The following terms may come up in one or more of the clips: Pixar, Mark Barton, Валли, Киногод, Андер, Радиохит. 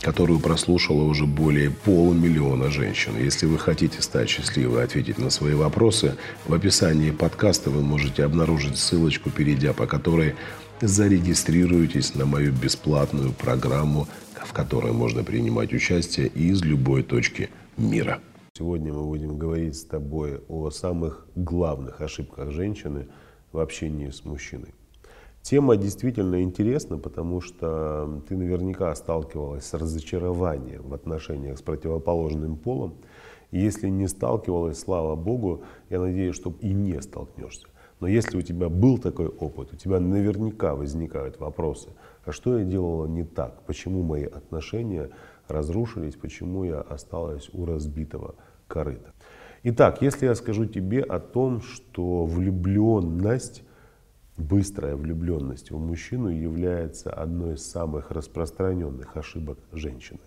которую прослушало уже более 500 000 женщин. Если вы хотите стать счастливой и ответить на свои вопросы, в описании подкаста вы можете обнаружить ссылочку, перейдя по которой зарегистрируйтесь на мою бесплатную программу, в которой можно принимать участие из любой точки мира. Сегодня мы будем говорить с тобой о самых главных ошибках женщины в общении с мужчиной. Тема действительно интересна, потому что ты наверняка сталкивалась с разочарованием в отношениях с противоположным полом. И если не сталкивалась, слава Богу, я надеюсь, что и не столкнешься. Но если у тебя был такой опыт, у тебя наверняка возникают вопросы. А что я делала не так? Почему мои отношения разрушились? Почему я осталась у разбитого корыта? Итак, если я скажу тебе о том, что влюбленность, быстрая влюбленность в мужчину является одной из самых распространенных ошибок женщины.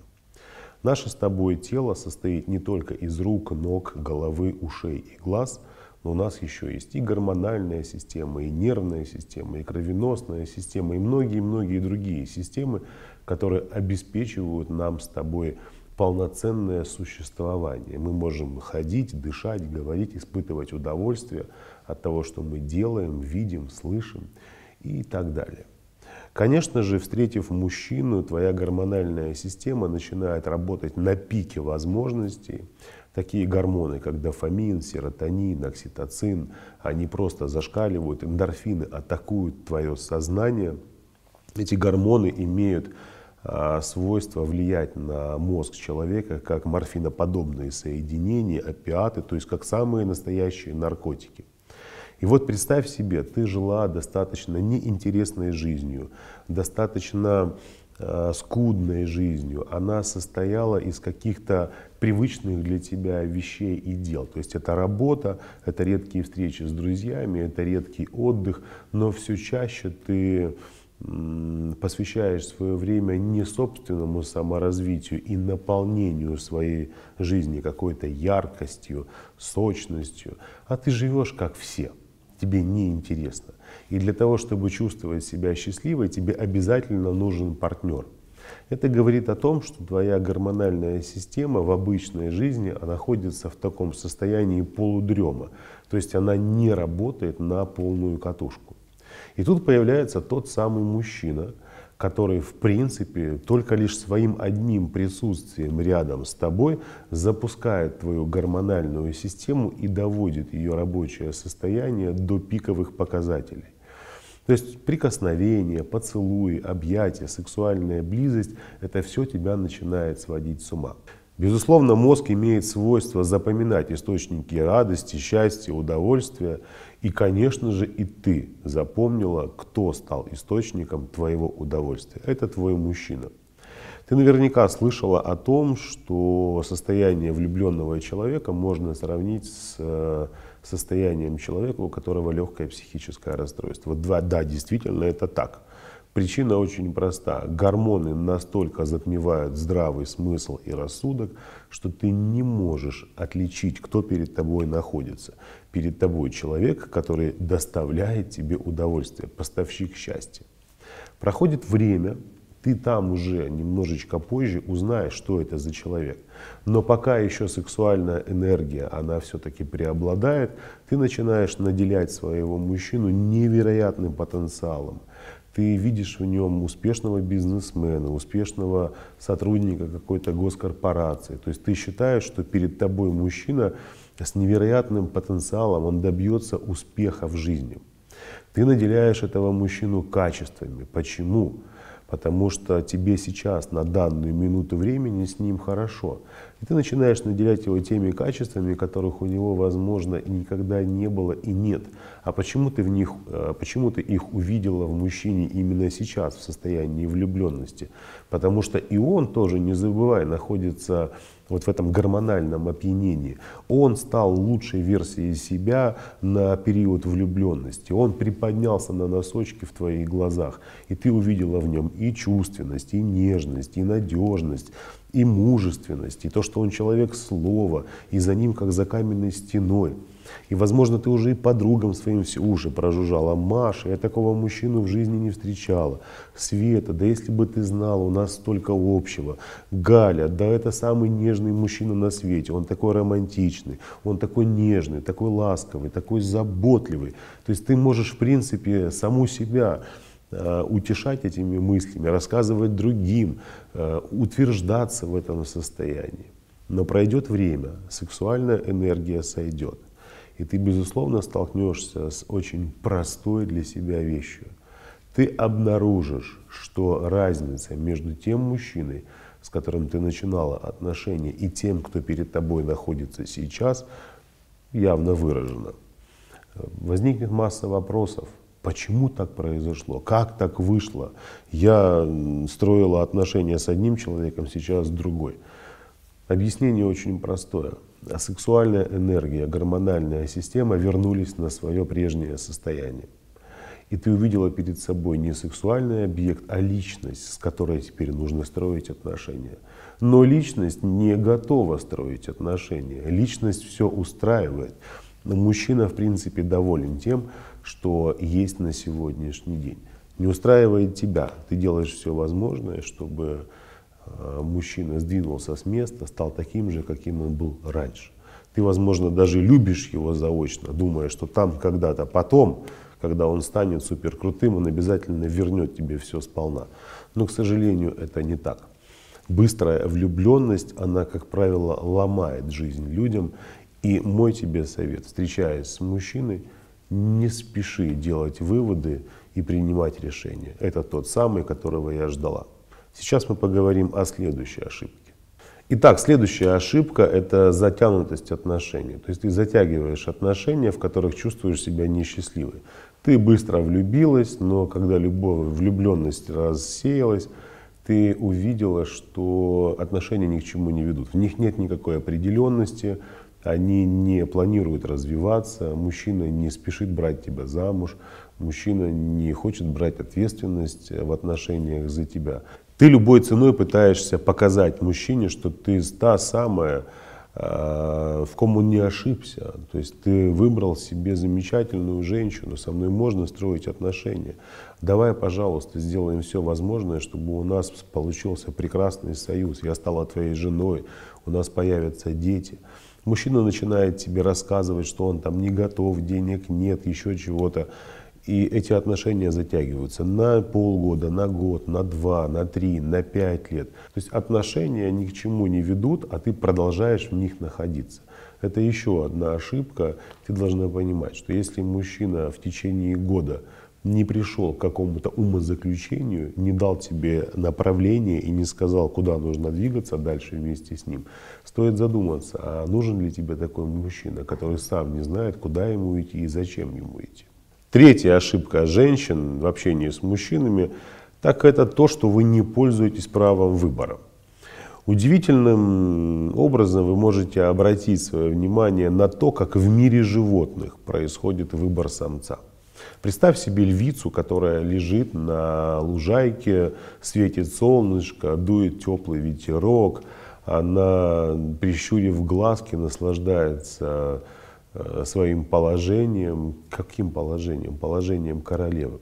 Наше с тобой тело состоит не только из рук, ног, головы, ушей и глаз, но у нас еще есть и гормональная система, и нервная система, и кровеносная система, и многие-многие другие системы, которые обеспечивают нам с тобой полноценное существование. Мы можем ходить, дышать, говорить, испытывать удовольствие от того, что мы делаем, видим, слышим и так далее. Конечно же, встретив мужчину, твоя гормональная система начинает работать на пике возможностей. Такие гормоны, как дофамин, серотонин, окситоцин, они просто зашкаливают, эндорфины атакуют твое сознание. Эти гормоны имеют свойство влиять на мозг человека как морфиноподобные соединения, опиаты, то есть как самые настоящие наркотики. И вот представь себе, ты жила достаточно неинтересной жизнью, достаточно скудной жизнью. Она состояла из каких-то привычных для тебя вещей и дел. То есть это работа, это редкие встречи с друзьями, это редкий отдых, но все чаще ты посвящаешь свое время не собственному саморазвитию и наполнению своей жизни какой-то яркостью, сочностью, а ты живешь как все, тебе неинтересно. И для того, чтобы чувствовать себя счастливой, тебе обязательно нужен партнер. Это говорит о том, что твоя гормональная система в обычной жизни находится в таком состоянии полудрема, то есть она не работает на полную катушку. И тут появляется тот самый мужчина, который, в принципе, только лишь своим одним присутствием рядом с тобой запускает твою гормональную систему и доводит ее рабочее состояние до пиковых показателей. То есть прикосновения, поцелуи, объятия, сексуальная близость — это все тебя начинает сводить с ума. Безусловно, мозг имеет свойство запоминать источники радости, счастья, удовольствия. И, конечно же, и ты запомнила, кто стал источником твоего удовольствия. Это твой мужчина. Ты наверняка слышала о том, что состояние влюбленного человека можно сравнить с состоянием человека, у которого легкое психическое расстройство. Да, действительно, это так. Причина очень проста. Гормоны настолько затмевают здравый смысл и рассудок, что ты не можешь отличить, кто перед тобой находится. Перед тобой человек, который доставляет тебе удовольствие, поставщик счастья. Проходит время, ты там уже немножечко позже узнаешь, что это за человек. Но пока еще сексуальная энергия, она все-таки преобладает, ты начинаешь наделять своего мужчину невероятным потенциалом. Ты видишь в нем успешного бизнесмена, успешного сотрудника какой-то госкорпорации. То есть ты считаешь, что перед тобой мужчина с невероятным потенциалом, он добьется успеха в жизни. Ты наделяешь этого мужчину качествами. Почему? Потому что тебе сейчас, на данную минуту времени, с ним хорошо. И ты начинаешь наделять его теми качествами, которых у него, возможно, никогда не было и нет. А почему ты их увидела в мужчине именно сейчас, в состоянии влюбленности? Потому что и он тоже, не забывай, находится вот в этом гормональном опьянении, он стал лучшей версией себя на период влюбленности. Он приподнялся на носочки в твоих глазах, и ты увидела в нем и чувственность, и нежность, и надежность, и мужественность, и то, что он человек слова, и за ним как за каменной стеной. И, возможно, ты уже и подругам своим все уши прожужжала. Маша, я такого мужчину в жизни не встречала. Света, да если бы ты знала, у нас столько общего. Галя, да это самый нежный мужчина на свете. Он такой романтичный, он такой нежный, такой ласковый, такой заботливый. То есть ты можешь, в принципе, саму себя утешать этими мыслями, рассказывать другим, утверждаться в этом состоянии. Но пройдет время, сексуальная энергия сойдет. И ты, безусловно, столкнешься с очень простой для себя вещью. Ты обнаружишь, что разница между тем мужчиной, с которым ты начинала отношения, и тем, кто перед тобой находится сейчас, явно выражена. Возникнет масса вопросов. Почему так произошло? Как так вышло? Я строила отношения с одним человеком, сейчас с другой. Объяснение очень простое. Сексуальная энергия, гормональная система вернулись на свое прежнее состояние. И ты увидела перед собой не сексуальный объект, а личность, с которой теперь нужно строить отношения. Но личность не готова строить отношения. Личность все устраивает. Мужчина, в принципе, доволен тем, что есть на сегодняшний день. Не устраивает тебя. Ты делаешь все возможное, чтобы мужчина сдвинулся с места, стал таким же, каким он был раньше. Ты, возможно, даже любишь его заочно, думая, что там когда-то потом, когда он станет суперкрутым, он обязательно вернет тебе все сполна. Но, к сожалению, это не так. Быстрая влюбленность, она, как правило, ломает жизнь людям. И мой тебе совет, встречаясь с мужчиной, не спеши делать выводы и принимать решения. Это тот самый, которого я ждала. Сейчас мы поговорим о следующей ошибке. Итак, следующая ошибка — это затянутость отношений. То есть ты затягиваешь отношения, в которых чувствуешь себя несчастливой. Ты быстро влюбилась, но когда любовь, влюбленность рассеялась, ты увидела, что отношения ни к чему не ведут. В них нет никакой определенности, они не планируют развиваться, мужчина не спешит брать тебя замуж, мужчина не хочет брать ответственность в отношениях за тебя. Ты любой ценой пытаешься показать мужчине, что ты та самая, в ком он не ошибся. То есть ты выбрал себе замечательную женщину, со мной можно строить отношения. Давай, пожалуйста, сделаем все возможное, чтобы у нас получился прекрасный союз. Я стала твоей женой, у нас появятся дети. Мужчина начинает тебе рассказывать, что он там не готов, денег нет, еще чего-то. И эти отношения затягиваются на полгода, на год, на 2, на 3, на 5 лет. То есть отношения ни к чему не ведут, а ты продолжаешь в них находиться. Это еще одна ошибка. Ты должна понимать, что если мужчина в течение года не пришел к какому-то умозаключению, не дал тебе направление и не сказал, куда нужно двигаться дальше вместе с ним, стоит задуматься, а нужен ли тебе такой мужчина, который сам не знает, куда ему идти и зачем ему идти. Третья ошибка женщин в общении с мужчинами, так это то, что вы не пользуетесь правом выбора. Удивительным образом вы можете обратить свое внимание на то, как в мире животных происходит выбор самца. Представь себе львицу, которая лежит на лужайке, светит солнышко, дует теплый ветерок, она, прищурив глазки, наслаждается своим положением. Каким положением? Положением королевы.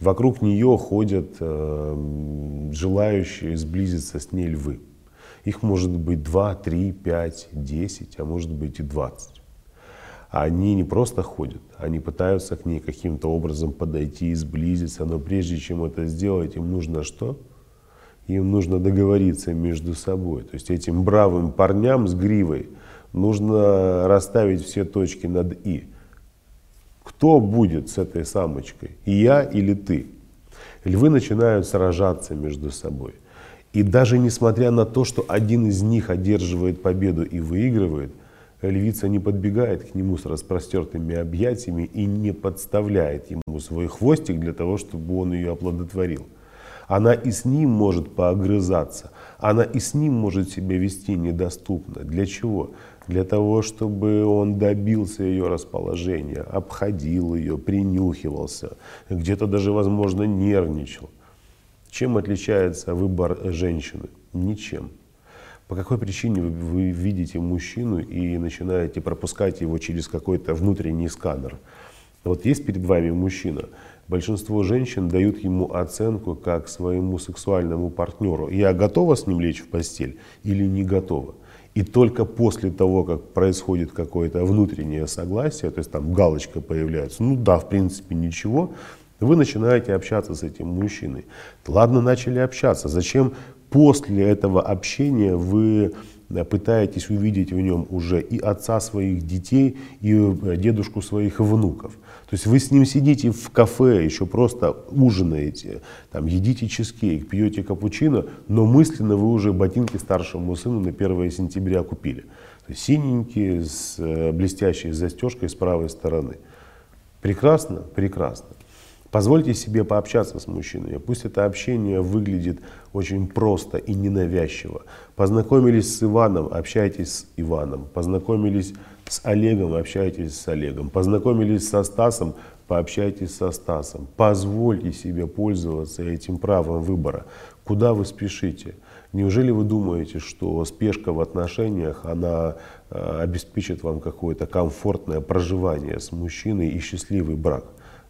Вокруг нее ходят желающие сблизиться с ней львы. Их может быть 2, 3, 5, 10, а может быть и 20. Они не просто ходят, они пытаются к ней каким-то образом подойти и сблизиться, но прежде чем это сделать, им нужно что? Им нужно договориться между собой. То есть этим бравым парням с гривой нужно расставить все точки над «и». Кто будет с этой самочкой? И я или ты? Львы начинают сражаться между собой. И даже несмотря на то, что один из них одерживает победу и выигрывает, львица не подбегает к нему с распростертыми объятиями и не подставляет ему свой хвостик для того, чтобы он ее оплодотворил. Она и с ним может поогрызаться, она и с ним может себя вести недоступно. Для чего? Для того, чтобы он добился ее расположения, обходил ее, принюхивался, где-то даже, возможно, нервничал. Чем отличается выбор женщины? Ничем. По какой причине вы видите мужчину и начинаете пропускать его через какой-то внутренний сканер? Вот есть перед вами мужчина. Большинство женщин дают ему оценку как своему сексуальному партнеру. Я готова с ним лечь в постель или не готова? И только после того, как происходит какое-то внутреннее согласие, то есть там галочка появляется, ну да, в принципе ничего, вы начинаете общаться с этим мужчиной. Ладно, начали общаться. Зачем после этого общения вы пытаетесь увидеть в нем уже и отца своих детей, и дедушку своих внуков? То есть вы с ним сидите в кафе, еще просто ужинаете, там, едите чизкейк, пьете капучино, но мысленно вы уже ботинки старшему сыну на 1 сентября купили. То есть синенькие, с блестящей застежкой с правой стороны. Прекрасно? Прекрасно. Позвольте себе пообщаться с мужчиной, пусть это общение выглядит очень просто и ненавязчиво. Познакомились с Иваном, общайтесь с Иваном. Познакомились с Олегом, общайтесь с Олегом. Познакомились со Стасом, пообщайтесь со Стасом. Позвольте себе пользоваться этим правом выбора. Куда вы спешите? Неужели вы думаете, что спешка в отношениях, она обеспечит вам какое-то комфортное проживание с мужчиной и счастливый брак?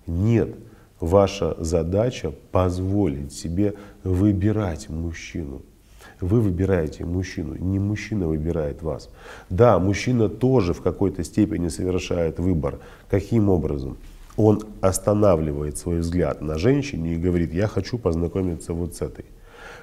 Нет. Ваша задача позволить себе выбирать мужчину. Вы выбираете мужчину, не мужчина выбирает вас. Да, мужчина тоже в какой-то степени совершает выбор. Каким образом? Он останавливает свой взгляд на женщине и говорит: я хочу познакомиться вот с этой.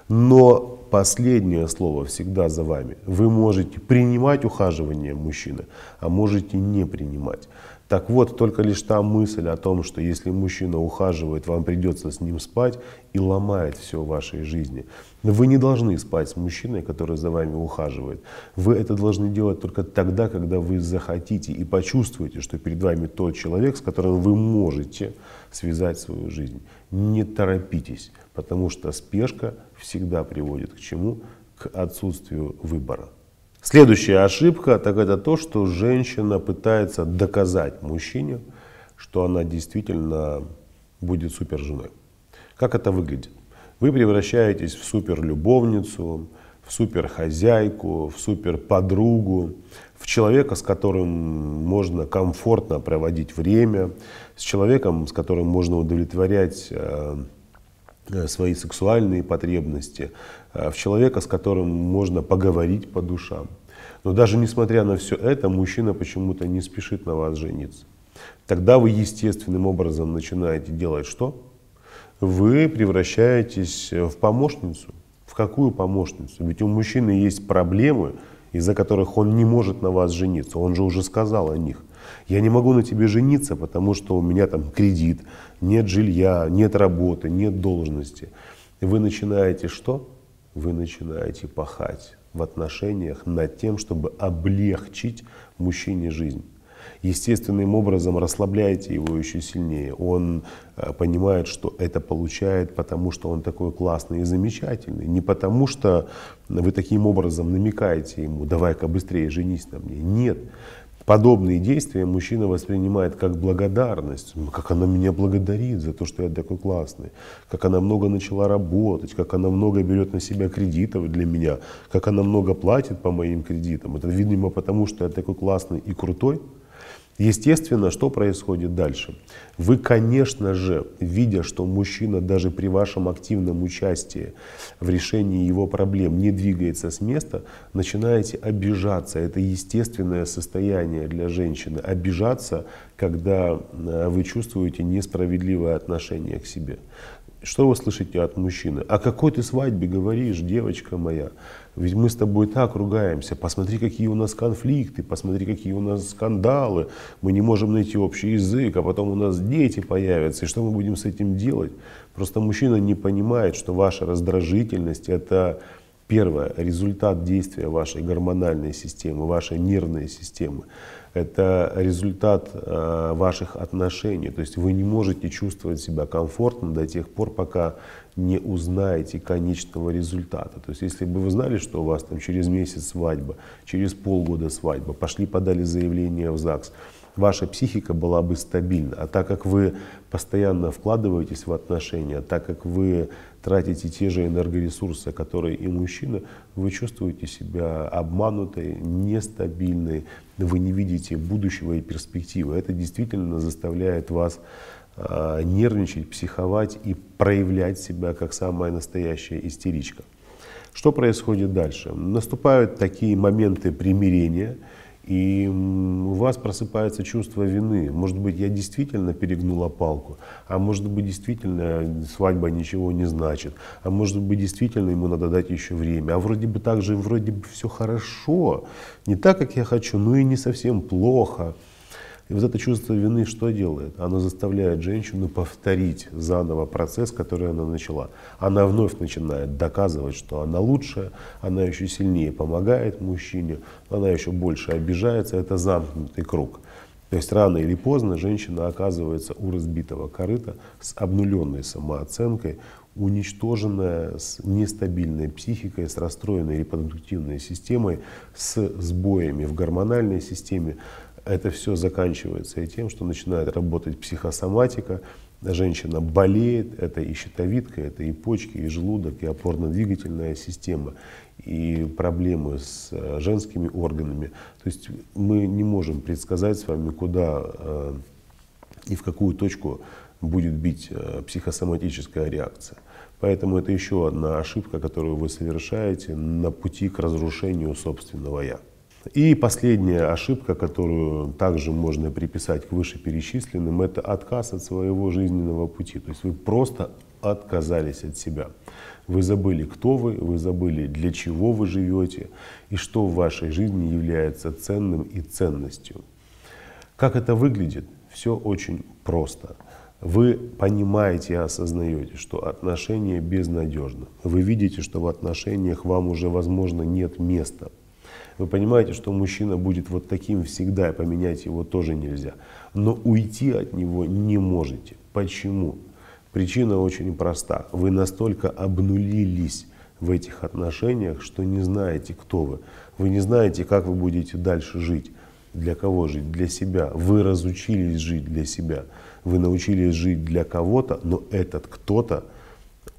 Но последнее слово всегда за вами. Вы можете принимать ухаживание мужчины, а можете не принимать. Так вот, только лишь та мысль о том, что если мужчина ухаживает, вам придется с ним спать, и ломает все в вашей жизни. Вы не должны спать с мужчиной, который за вами ухаживает. Вы это должны делать только тогда, когда вы захотите и почувствуете, что перед вами тот человек, с которым вы можете связать свою жизнь. Не торопитесь, потому что спешка всегда приводит к чему? К отсутствию выбора. Следующая ошибка, так это то, что женщина пытается доказать мужчине, что она действительно будет суперженой. Как это выглядит? Вы превращаетесь в суперлюбовницу, в суперхозяйку, в суперподругу, в человека, с которым можно комфортно проводить время, с человеком, с которым можно удовлетворять свои сексуальные потребности, в человека, с которым можно поговорить по душам. Но даже несмотря на все это, мужчина почему-то не спешит на вас жениться. Тогда вы естественным образом начинаете делать что? Вы превращаетесь в помощницу. В какую помощницу? Ведь у мужчины есть проблемы, из-за которых он не может на вас жениться. Он же уже сказал о них. Я не могу на тебе жениться, потому что у меня там кредит, нет жилья, нет работы, нет должности. Вы начинаете что? Вы начинаете пахать в отношениях над тем, чтобы облегчить мужчине жизнь. Естественным образом расслабляете его еще сильнее. Он понимает, что это получает, потому что он такой классный и замечательный. Не потому что вы таким образом намекаете ему: давай-ка быстрее женись на мне. Нет. Подобные действия мужчина воспринимает как благодарность. Как она меня благодарит за то, что я такой классный. Как она много начала работать, как она много берет на себя кредитов для меня, как она много платит по моим кредитам. Это, видимо, потому что я такой классный и крутой. Естественно, что происходит дальше? Вы, конечно же, видя, что мужчина даже при вашем активном участии в решении его проблем не двигается с места, начинаете обижаться. Это естественное состояние для женщины. Обижаться, когда вы чувствуете несправедливое отношение к себе. Что вы слышите от мужчины? О какой ты свадьбе говоришь, девочка моя? Ведь мы с тобой так ругаемся. Посмотри, какие у нас конфликты, посмотри, какие у нас скандалы. Мы не можем найти общий язык, а потом у нас дети появятся. И что мы будем с этим делать? Просто мужчина не понимает, что ваша раздражительность — это, первое, результат действия вашей гормональной системы, вашей нервной системы. это результат ваших отношений. То есть вы не можете чувствовать себя комфортно до тех пор, пока не узнаете конечного результата. То есть если бы вы знали, что у вас там через месяц свадьба, через полгода свадьба, пошли подали заявление в ЗАГС, ваша психика была бы стабильна. А так как вы постоянно вкладываетесь в отношения, так как вы тратите те же энергоресурсы, которые и мужчины, вы чувствуете себя обманутой, нестабильной, вы не видите будущего и перспективы. Это действительно заставляет вас нервничать, психовать и проявлять себя как самая настоящая истеричка. Что происходит дальше? Наступают такие моменты примирения, и у вас просыпается чувство вины. Может быть, я действительно перегнула палку, а может быть, действительно свадьба ничего не значит, а может быть, действительно ему надо дать еще время. А вроде бы так же, вроде бы все хорошо, не так, как я хочу, но и не совсем плохо. И вот это чувство вины что делает? Оно заставляет женщину повторить заново процесс, который она начала. Она вновь начинает доказывать, что она лучшая, она еще сильнее помогает мужчине, она еще больше обижается. Это замкнутый круг. То есть рано или поздно женщина оказывается у разбитого корыта с обнуленной самооценкой, уничтоженная, с нестабильной психикой, с расстроенной репродуктивной системой, с сбоями в гормональной системе. Это все заканчивается и тем, что начинает работать психосоматика, женщина болеет, это и щитовидка, это и почки, и желудок, и опорно-двигательная система, и проблемы с женскими органами. То есть мы не можем предсказать с вами, куда и в какую точку будет бить психосоматическая реакция. Поэтому это еще одна ошибка, которую вы совершаете на пути к разрушению собственного «я». И последняя ошибка, которую также можно приписать к вышеперечисленным, это отказ от своего жизненного пути. То есть вы просто отказались от себя. Вы забыли, кто вы забыли, для чего вы живете и что в вашей жизни является ценным и ценностью. Как это выглядит? Все очень просто. Вы понимаете и осознаете, что отношения безнадежны. Вы видите, что в отношениях вам уже, возможно, нет места. Вы понимаете, что мужчина будет вот таким всегда, и поменять его тоже нельзя. Но уйти от него не можете. Почему? Причина очень проста. Вы настолько обнулились в этих отношениях, что не знаете, кто вы. Вы не знаете, как вы будете дальше жить. Для кого жить? Для себя. Вы разучились жить для себя. Вы научились жить для кого-то, но этот кто-то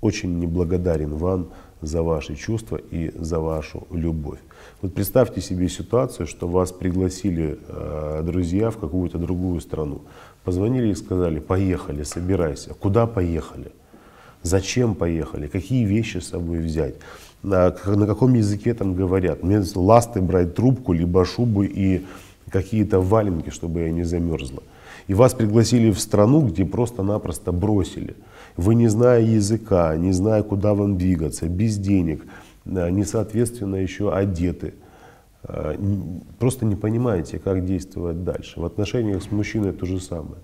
очень неблагодарен вам за ваши чувства и за вашу любовь. Вот представьте себе ситуацию, что вас пригласили друзья в какую-то другую страну. Позвонили и сказали: поехали, собирайся. Куда поехали? Зачем поехали? Какие вещи с собой взять? На каком языке там говорят? Мне ласты брать, трубку, либо шубу и какие-то валенки, чтобы я не замерзла. И вас пригласили в страну, где просто-напросто бросили. Вы, не зная языка, не зная, куда вам двигаться, без денег, несоответственно еще одеты, просто не понимаете, как действовать дальше. В отношениях с мужчиной то же самое.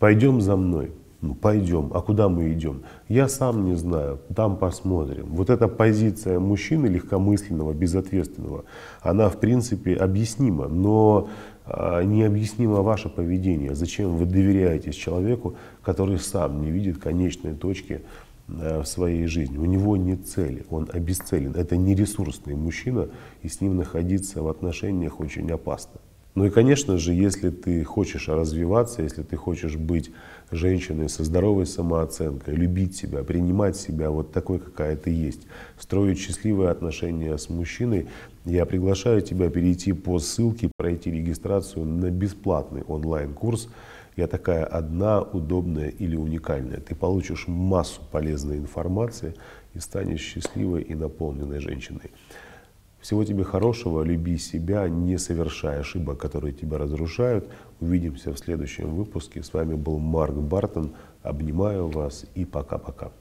Пойдем за мной. Ну, пойдем. А куда мы идем? Я сам не знаю. Там посмотрим. Вот эта позиция мужчины легкомысленного, безответственного, она, в принципе, объяснима. Но необъяснимо ваше поведение. Зачем вы доверяетесь человеку, который сам не видит конечной точки в своей жизни? У него нет цели, он обесцелен. Это нересурсный мужчина, и с ним находиться в отношениях очень опасно. Ну и, конечно же, если ты хочешь развиваться, если ты хочешь быть женщиной со здоровой самооценкой, любить себя, принимать себя вот такой, какая ты есть, строить счастливые отношения с мужчиной, я приглашаю тебя перейти по ссылке, пройти регистрацию на бесплатный онлайн-курс «Я такая одна, удобная или уникальная». Ты получишь массу полезной информации и станешь счастливой и наполненной женщиной. Всего тебе хорошего, люби себя, не совершай ошибок, которые тебя разрушают. Увидимся в следующем выпуске. С вами был Марк Бартон. Обнимаю вас и пока-пока.